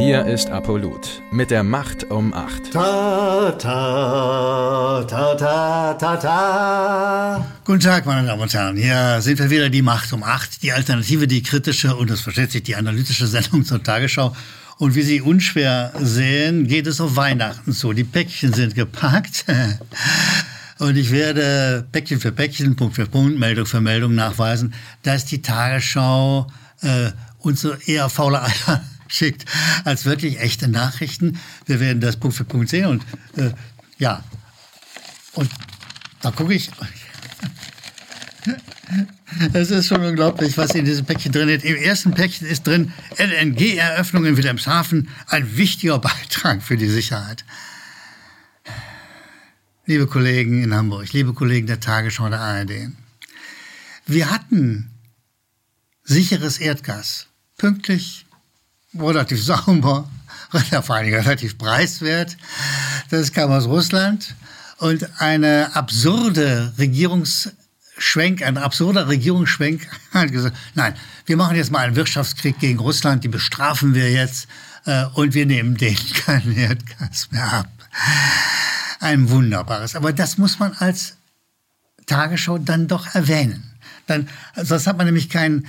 Hier ist Apolut mit der Macht um 8. Ta, ta, ta, ta, ta, ta. Guten Tag, meine Damen und Herren. Hier sind wir wieder, die Macht um 8, die Alternative, die kritische und, das versteht sich, die analytische Sendung zur Tagesschau. Und wie Sie unschwer sehen, geht es auf Weihnachten zu. Die Päckchen sind gepackt. Und ich werde Päckchen für Päckchen, Punkt für Punkt, Meldung für Meldung nachweisen, dass die Tagesschau uns so eher faule Eier schickt als wirklich echte Nachrichten. Wir werden das Punkt für Punkt sehen. Und ja, und da gucke ich. Es ist schon unglaublich, was in diesem Päckchen drin ist. Im ersten Päckchen ist drin: LNG-Eröffnung in Wilhelmshaven, ein wichtiger Beitrag für die Sicherheit. Liebe Kollegen in Hamburg, liebe Kollegen der Tagesschau der ARD, wir hatten sicheres Erdgas, pünktlich, relativ sauber, vor allem relativ preiswert. Das kam aus Russland und ein absurder Regierungsschwenk hat gesagt, nein, wir machen jetzt mal einen Wirtschaftskrieg gegen Russland, die bestrafen wir jetzt und wir nehmen denen kein Erdgas mehr ab. Ein wunderbares, aber das muss man als Tagesschau dann doch erwähnen. Sonst hat man nämlich kein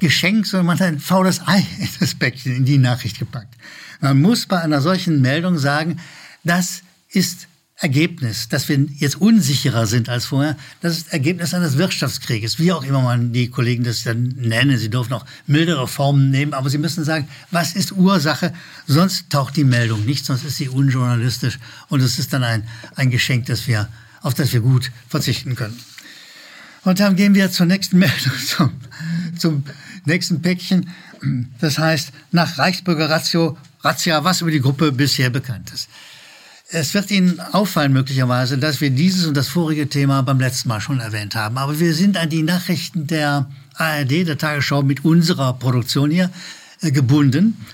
Geschenk, sondern man hat ein faules Ei in das Päckchen, in die Nachricht gepackt. Man muss bei einer solchen Meldung sagen, das ist Ergebnis, dass wir jetzt unsicherer sind als vorher, das ist Ergebnis eines Wirtschaftskrieges. Wie auch immer man die Kollegen das dann nennen, sie dürfen auch mildere Formen nehmen, aber sie müssen sagen, was ist Ursache, sonst taucht die Meldung nicht, sonst ist sie unjournalistisch und es ist dann ein Geschenk, auf das wir gut verzichten können. Und dann gehen wir zur nächsten Meldung, zum nächsten Päckchen. Das heißt, nach Reichsbürger Razzia, was über die Gruppe bisher bekannt ist. Es wird Ihnen auffallen möglicherweise, dass wir dieses und das vorige Thema beim letzten Mal schon erwähnt haben. Aber wir sind an die Nachrichten der ARD, der Tagesschau, mit unserer Produktion hier gebunden.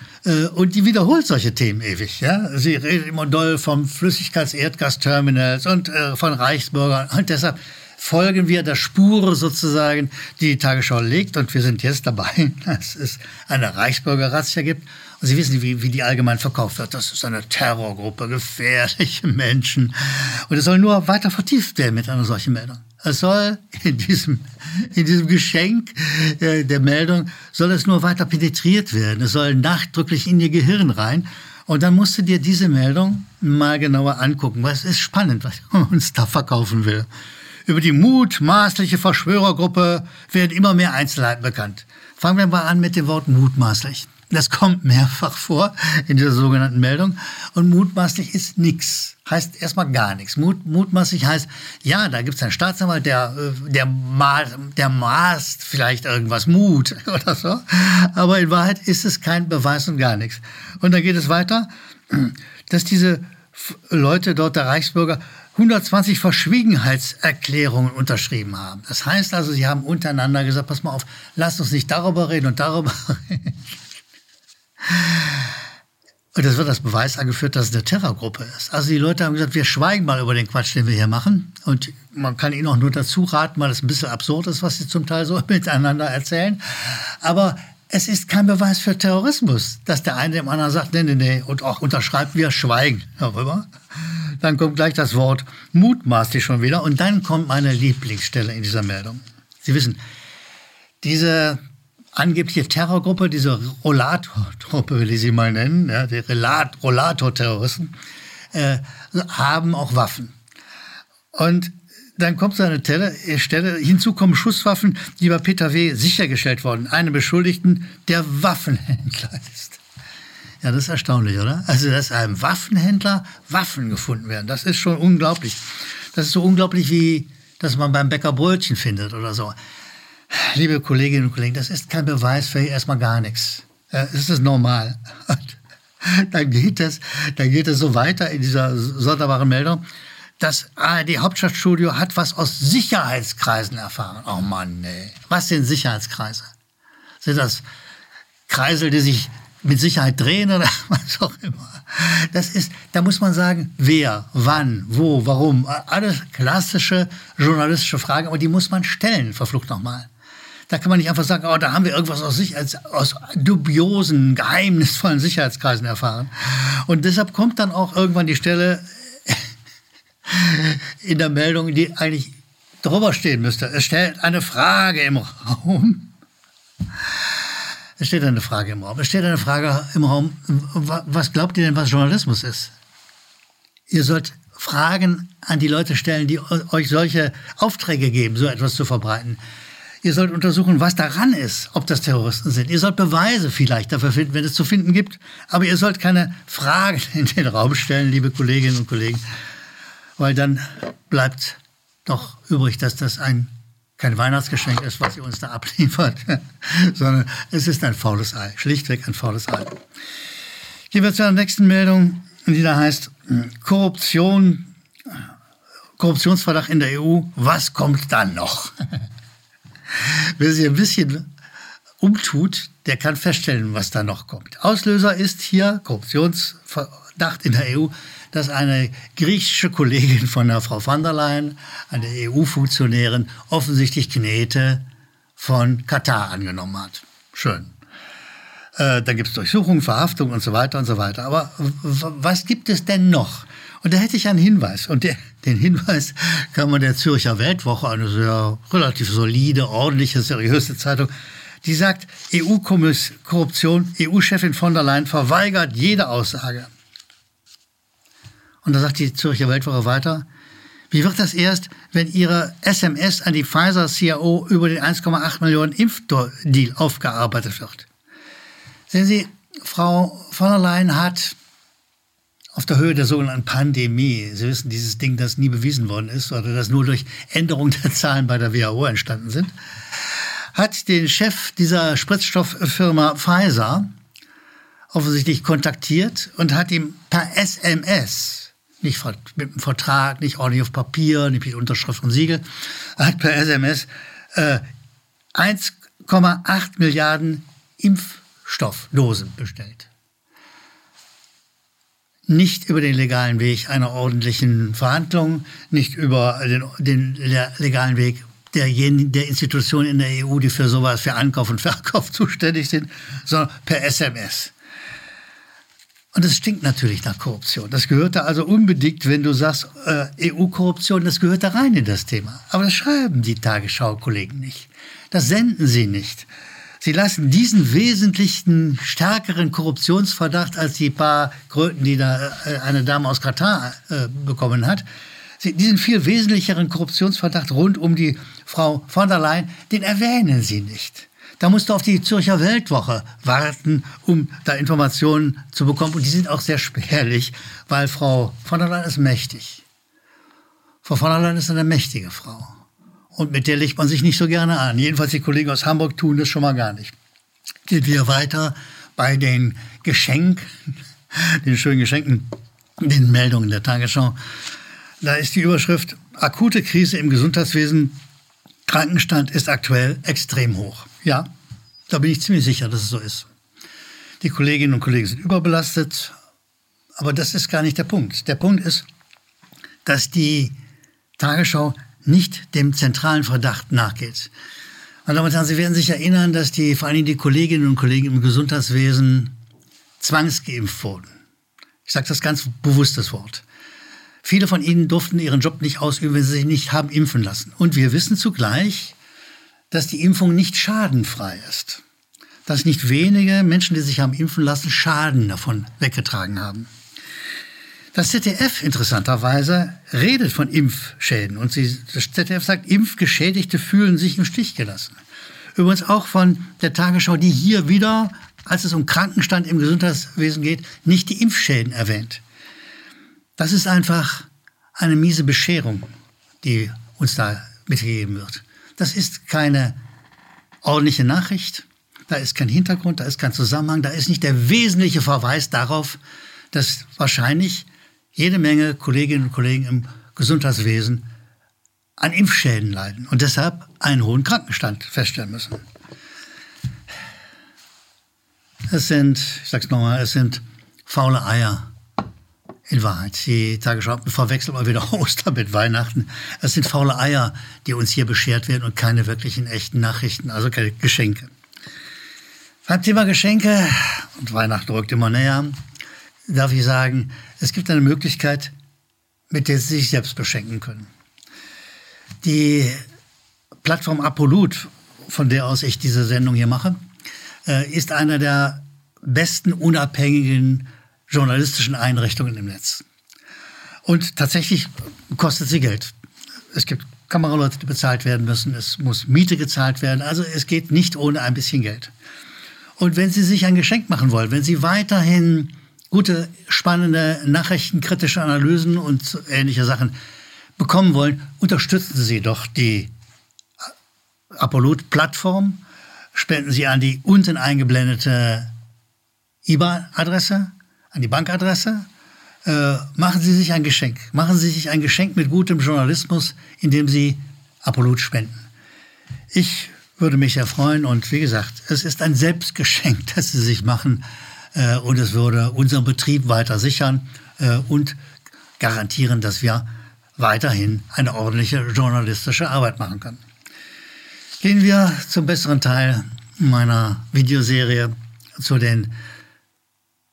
Und die wiederholt solche Themen ewig. Ja? Sie redet immer doll vom Flüssigkeitserdgasterminals und von Reichsbürgern. Und deshalb folgen wir der Spur sozusagen, die die Tagesschau legt. Und wir sind jetzt dabei, dass es eine Reichsbürger-Razzia gibt. Und Sie wissen, wie die allgemein verkauft wird. Das ist eine Terrorgruppe, gefährliche Menschen. Und es soll nur weiter vertieft werden mit einer solchen Meldung. Es soll in diesem Geschenk der Meldung, soll es nur weiter penetriert werden. Es soll nachdrücklich in Ihr Gehirn rein. Und dann musst du dir diese Meldung mal genauer angucken. Weil es ist spannend, was man uns da verkaufen will. Über die mutmaßliche Verschwörergruppe werden immer mehr Einzelheiten bekannt. Fangen wir mal an mit dem Wort mutmaßlich. Das kommt mehrfach vor in dieser sogenannten Meldung. Und mutmaßlich ist nichts. Heißt erstmal gar nichts. Mutmaßlich heißt, ja, da gibt es einen Staatsanwalt, der maßt vielleicht irgendwas Mut oder so. Aber in Wahrheit ist es kein Beweis und gar nichts. Und dann geht es weiter, dass diese Leute dort, der Reichsbürger, 120 Verschwiegenheitserklärungen unterschrieben haben. Das heißt also, sie haben untereinander gesagt, pass mal auf, lasst uns nicht darüber reden und darüber reden. Und das wird als Beweis angeführt, dass es eine Terrorgruppe ist. Also die Leute haben gesagt, wir schweigen mal über den Quatsch, den wir hier machen. Und man kann ihnen auch nur dazu raten, weil es ein bisschen absurd ist, was sie zum Teil so miteinander erzählen. Aber es ist kein Beweis für Terrorismus, dass der eine dem anderen sagt, nee, nee, nee, und auch unterschreibt, wir schweigen darüber. Dann kommt gleich das Wort mutmaßlich schon wieder. Und dann kommt meine Lieblingsstelle in dieser Meldung. Sie wissen, diese angebliche Terrorgruppe, diese Rollator-Truppe, will ich sie mal nennen, ja, die Rollator-Terroristen, haben auch Waffen. Und dann kommt so eine Stelle, hinzu kommen Schusswaffen, die bei Peter W. sichergestellt wurden. Einem Beschuldigten, der Waffenhändler ist. Ja, das ist erstaunlich, oder? Also, dass einem Waffenhändler Waffen gefunden werden, das ist schon unglaublich. Das ist so unglaublich, wie dass man beim Bäcker Brötchen findet oder so. Liebe Kolleginnen und Kollegen, das ist kein Beweis für erstmal gar nichts. Es ist normal. Und dann geht es so weiter in dieser sonderbaren Meldung. Das ARD-Hauptstadtstudio hat was aus Sicherheitskreisen erfahren. Oh Mann, ey. Was sind Sicherheitskreise? Sind das Kreisel, die sich mit Sicherheit drehen oder was auch immer? Das ist, da muss man sagen, wer, wann, wo, warum. Alles klassische journalistische Fragen, aber die muss man stellen, verflucht nochmal. Da kann man nicht einfach sagen, oh, da haben wir irgendwas aus dubiosen, geheimnisvollen Sicherheitskreisen erfahren. Und deshalb kommt dann auch irgendwann die Stelle in der Meldung, die eigentlich drüber stehen müsste. Es stellt eine Frage im Raum. Es steht eine Frage im Raum, was glaubt ihr denn, was Journalismus ist? Ihr sollt Fragen an die Leute stellen, die euch solche Aufträge geben, so etwas zu verbreiten. Ihr sollt untersuchen, was daran ist, ob das Terroristen sind. Ihr sollt Beweise vielleicht dafür finden, wenn es zu finden gibt. Aber ihr sollt keine Fragen in den Raum stellen, liebe Kolleginnen und Kollegen. Weil dann bleibt doch übrig, dass das kein Weihnachtsgeschenk ist, was ihr uns da abliefert, sondern es ist ein faules Ei, schlichtweg ein faules Ei. Gehen wir zu der nächsten Meldung, die da heißt, Korruptionsverdacht in der EU, was kommt dann noch? Wer sich ein bisschen umtut, der kann feststellen, was da noch kommt. Auslöser ist hier Korruptionsverdacht in der EU, dass eine griechische Kollegin von der Frau van der Leyen, eine EU-Funktionärin, offensichtlich Knete von Katar angenommen hat. Schön. Da gibt es Durchsuchungen, Verhaftungen und so weiter und so weiter. Aber was gibt es denn noch? Und da hätte ich einen Hinweis. Und den Hinweis kann man der Zürcher Weltwoche, eine sehr relativ solide, ordentliche, seriöse Zeitung, die sagt, EU-Korruption, EU-Chefin von der Leyen verweigert jede Aussage. Und da sagt die Zürcher Weltwoche weiter, wie wird das erst, wenn ihre SMS an die Pfizer-CIO über den 1,8 Millionen Impfdeal aufgearbeitet wird? Sehen Sie, Frau von der Leyen hat auf der Höhe der sogenannten Pandemie, Sie wissen, dieses Ding, das nie bewiesen worden ist, oder das nur durch Änderung der Zahlen bei der WHO entstanden sind, hat den Chef dieser Spritzstofffirma Pfizer offensichtlich kontaktiert und hat ihm per SMS, nicht mit einem Vertrag, nicht ordentlich auf Papier, nicht mit Unterschrift und Siegel, hat per SMS 1,8 Milliarden Impfstoffdosen bestellt. Nicht über den legalen Weg einer ordentlichen Verhandlung, nicht über den legalen Weg der Institutionen in der EU, die für sowas, für Ankauf und Verkauf zuständig sind, sondern per SMS. Und es stinkt natürlich nach Korruption. Das gehört da also unbedingt, wenn du sagst, EU-Korruption, das gehört da rein in das Thema. Aber das schreiben die Tagesschau-Kollegen nicht. Das senden sie nicht. Sie lassen diesen wesentlichen, stärkeren Korruptionsverdacht als die paar Kröten, die da eine Dame aus Katar bekommen hat, diesen viel wesentlicheren Korruptionsverdacht rund um die Frau von der Leyen, den erwähnen sie nicht. Da musst du auf die Zürcher Weltwoche warten, um da Informationen zu bekommen. Und die sind auch sehr spärlich, weil Frau von der Leyen ist mächtig. Frau von der Leyen ist eine mächtige Frau. Und mit der legt man sich nicht so gerne an. Jedenfalls die Kollegen aus Hamburg tun das schon mal gar nicht. Gehen wir weiter bei den schönen Geschenken, den Meldungen der Tagesschau. Da ist die Überschrift, akute Krise im Gesundheitswesen, Krankenstand ist aktuell extrem hoch. Ja, da bin ich ziemlich sicher, dass es so ist. Die Kolleginnen und Kollegen sind überbelastet, aber das ist gar nicht der Punkt. Der Punkt ist, dass die Tagesschau nicht dem zentralen Verdacht nachgeht. Meine Damen und Herren, Sie werden sich erinnern, dass vor allem die Kolleginnen und Kollegen im Gesundheitswesen zwangsgeimpft wurden. Ich sage das ganz bewusst, das Wort. Viele von ihnen durften ihren Job nicht ausüben, wenn sie sich nicht haben impfen lassen. Und wir wissen zugleich, dass die Impfung nicht schadenfrei ist. Dass nicht wenige Menschen, die sich haben impfen lassen, Schaden davon weggetragen haben. Das ZDF interessanterweise redet von Impfschäden. Und das ZDF sagt, Impfgeschädigte fühlen sich im Stich gelassen. Übrigens auch von der Tagesschau, die hier wieder, als es um Krankenstand im Gesundheitswesen geht, nicht die Impfschäden erwähnt. Das ist einfach eine miese Bescherung, die uns da mitgegeben wird. Das ist keine ordentliche Nachricht, da ist kein Hintergrund, da ist kein Zusammenhang, da ist nicht der wesentliche Verweis darauf, dass wahrscheinlich jede Menge Kolleginnen und Kollegen im Gesundheitswesen an Impfschäden leiden und deshalb einen hohen Krankenstand feststellen müssen. Es sind faule Eier in Wahrheit. Die Tagesschau verwechselt mal wieder Ostern mit Weihnachten. Es sind faule Eier, die uns hier beschert werden und keine wirklichen echten Nachrichten, also keine Geschenke. Beim Thema Geschenke, und Weihnachten rückt immer näher, darf ich sagen, es gibt eine Möglichkeit, mit der Sie sich selbst beschenken können. Die Plattform apolut, von der aus ich diese Sendung hier mache, ist einer der besten unabhängigen journalistischen Einrichtungen im Netz. Und tatsächlich kostet sie Geld. Es gibt Kameraleute, die bezahlt werden müssen, es muss Miete gezahlt werden, also es geht nicht ohne ein bisschen Geld. Und wenn Sie sich ein Geschenk machen wollen, wenn Sie weiterhin gute, spannende Nachrichten, kritische Analysen und ähnliche Sachen bekommen wollen, unterstützen Sie doch die apolut-Plattform, spenden Sie an die unten eingeblendete IBAN-Adresse, an die Bankadresse, machen Sie sich ein Geschenk. Machen Sie sich ein Geschenk mit gutem Journalismus, indem Sie apolut spenden. Ich würde mich sehr freuen und wie gesagt, es ist ein Selbstgeschenk, das Sie sich machen und es würde unseren Betrieb weiter sichern und garantieren, dass wir weiterhin eine ordentliche journalistische Arbeit machen können. Gehen wir zum besseren Teil meiner Videoserie, zu den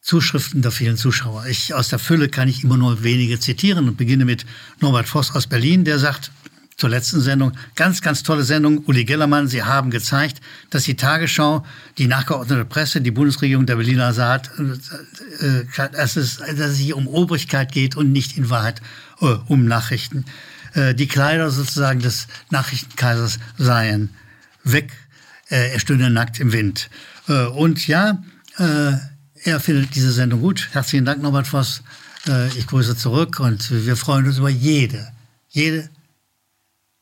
Zuschriften der vielen Zuschauer. Aus der Fülle kann ich immer nur wenige zitieren und beginne mit Norbert Voss aus Berlin, der sagt zur letzten Sendung, ganz, ganz tolle Sendung, Uli Gellermann, Sie haben gezeigt, dass die Tagesschau, die nachgeordnete Presse, die Bundesregierung der Berliner Saat, dass es hier um Obrigkeit geht und nicht in Wahrheit um Nachrichten. Die Kleider sozusagen des Nachrichtenkaisers seien weg, er stünde nackt im Wind. Und ja, er findet diese Sendung gut. Herzlichen Dank, Norbert Voss. Ich grüße zurück und wir freuen uns über jede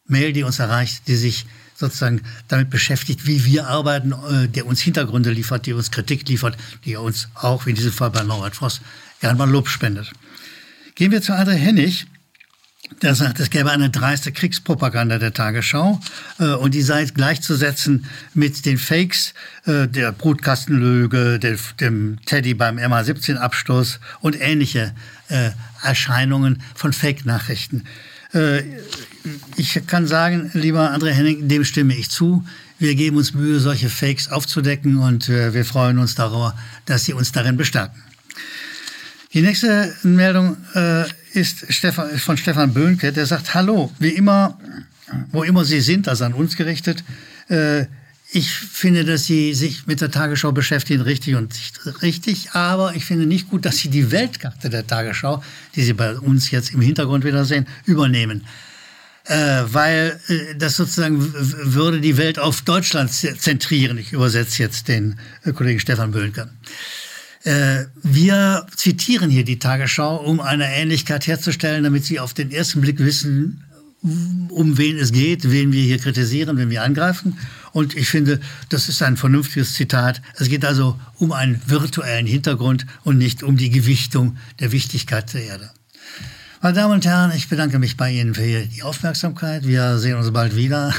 Mail, die uns erreicht, die sich sozusagen damit beschäftigt, wie wir arbeiten, der uns Hintergründe liefert, die uns Kritik liefert, die uns auch, wie in diesem Fall bei Norbert Voss, gerne mal Lob spendet. Gehen wir zu André Hennig, der sagt, es gäbe eine dreiste Kriegspropaganda der Tagesschau und die sei gleichzusetzen mit den Fakes der Brutkastenlüge, dem Teddy beim MH17-Abstoß und ähnliche Erscheinungen von Fake-Nachrichten. Ich kann sagen, lieber André Hennig, dem stimme ich zu. Wir geben uns Mühe, solche Fakes aufzudecken und wir freuen uns darüber, dass Sie uns darin bestärken. Die nächste Meldung ist von Stefan Böhnke, der sagt, hallo, wie immer, wo immer Sie sind, also an uns gerichtet. Ich finde, dass Sie sich mit der Tagesschau beschäftigen, richtig und nicht richtig, aber ich finde nicht gut, dass Sie die Weltkarte der Tagesschau, die Sie bei uns jetzt im Hintergrund wieder sehen, übernehmen. Weil das sozusagen würde die Welt auf Deutschland zentrieren. Ich übersetze jetzt den Kollegen Stefan Böhnke. Wir zitieren hier die Tagesschau, um eine Ähnlichkeit herzustellen, damit Sie auf den ersten Blick wissen, um wen es geht, wen wir hier kritisieren, wen wir angreifen. Und ich finde, das ist ein vernünftiges Zitat. Es geht also um einen virtuellen Hintergrund und nicht um die Gewichtung der Wichtigkeit der Erde. Meine Damen und Herren, ich bedanke mich bei Ihnen für die Aufmerksamkeit. Wir sehen uns bald wieder.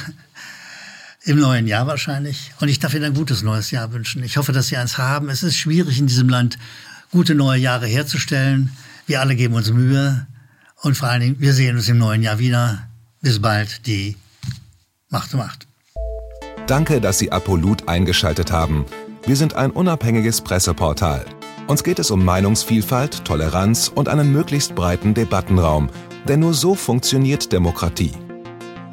Im neuen Jahr wahrscheinlich. Und ich darf Ihnen ein gutes neues Jahr wünschen. Ich hoffe, dass Sie eins haben. Es ist schwierig in diesem Land, gute neue Jahre herzustellen. Wir alle geben uns Mühe. Und vor allen Dingen, wir sehen uns im neuen Jahr wieder. Bis bald, die Macht um Acht. Danke, dass Sie apolut eingeschaltet haben. Wir sind ein unabhängiges Presseportal. Uns geht es um Meinungsvielfalt, Toleranz und einen möglichst breiten Debattenraum. Denn nur so funktioniert Demokratie.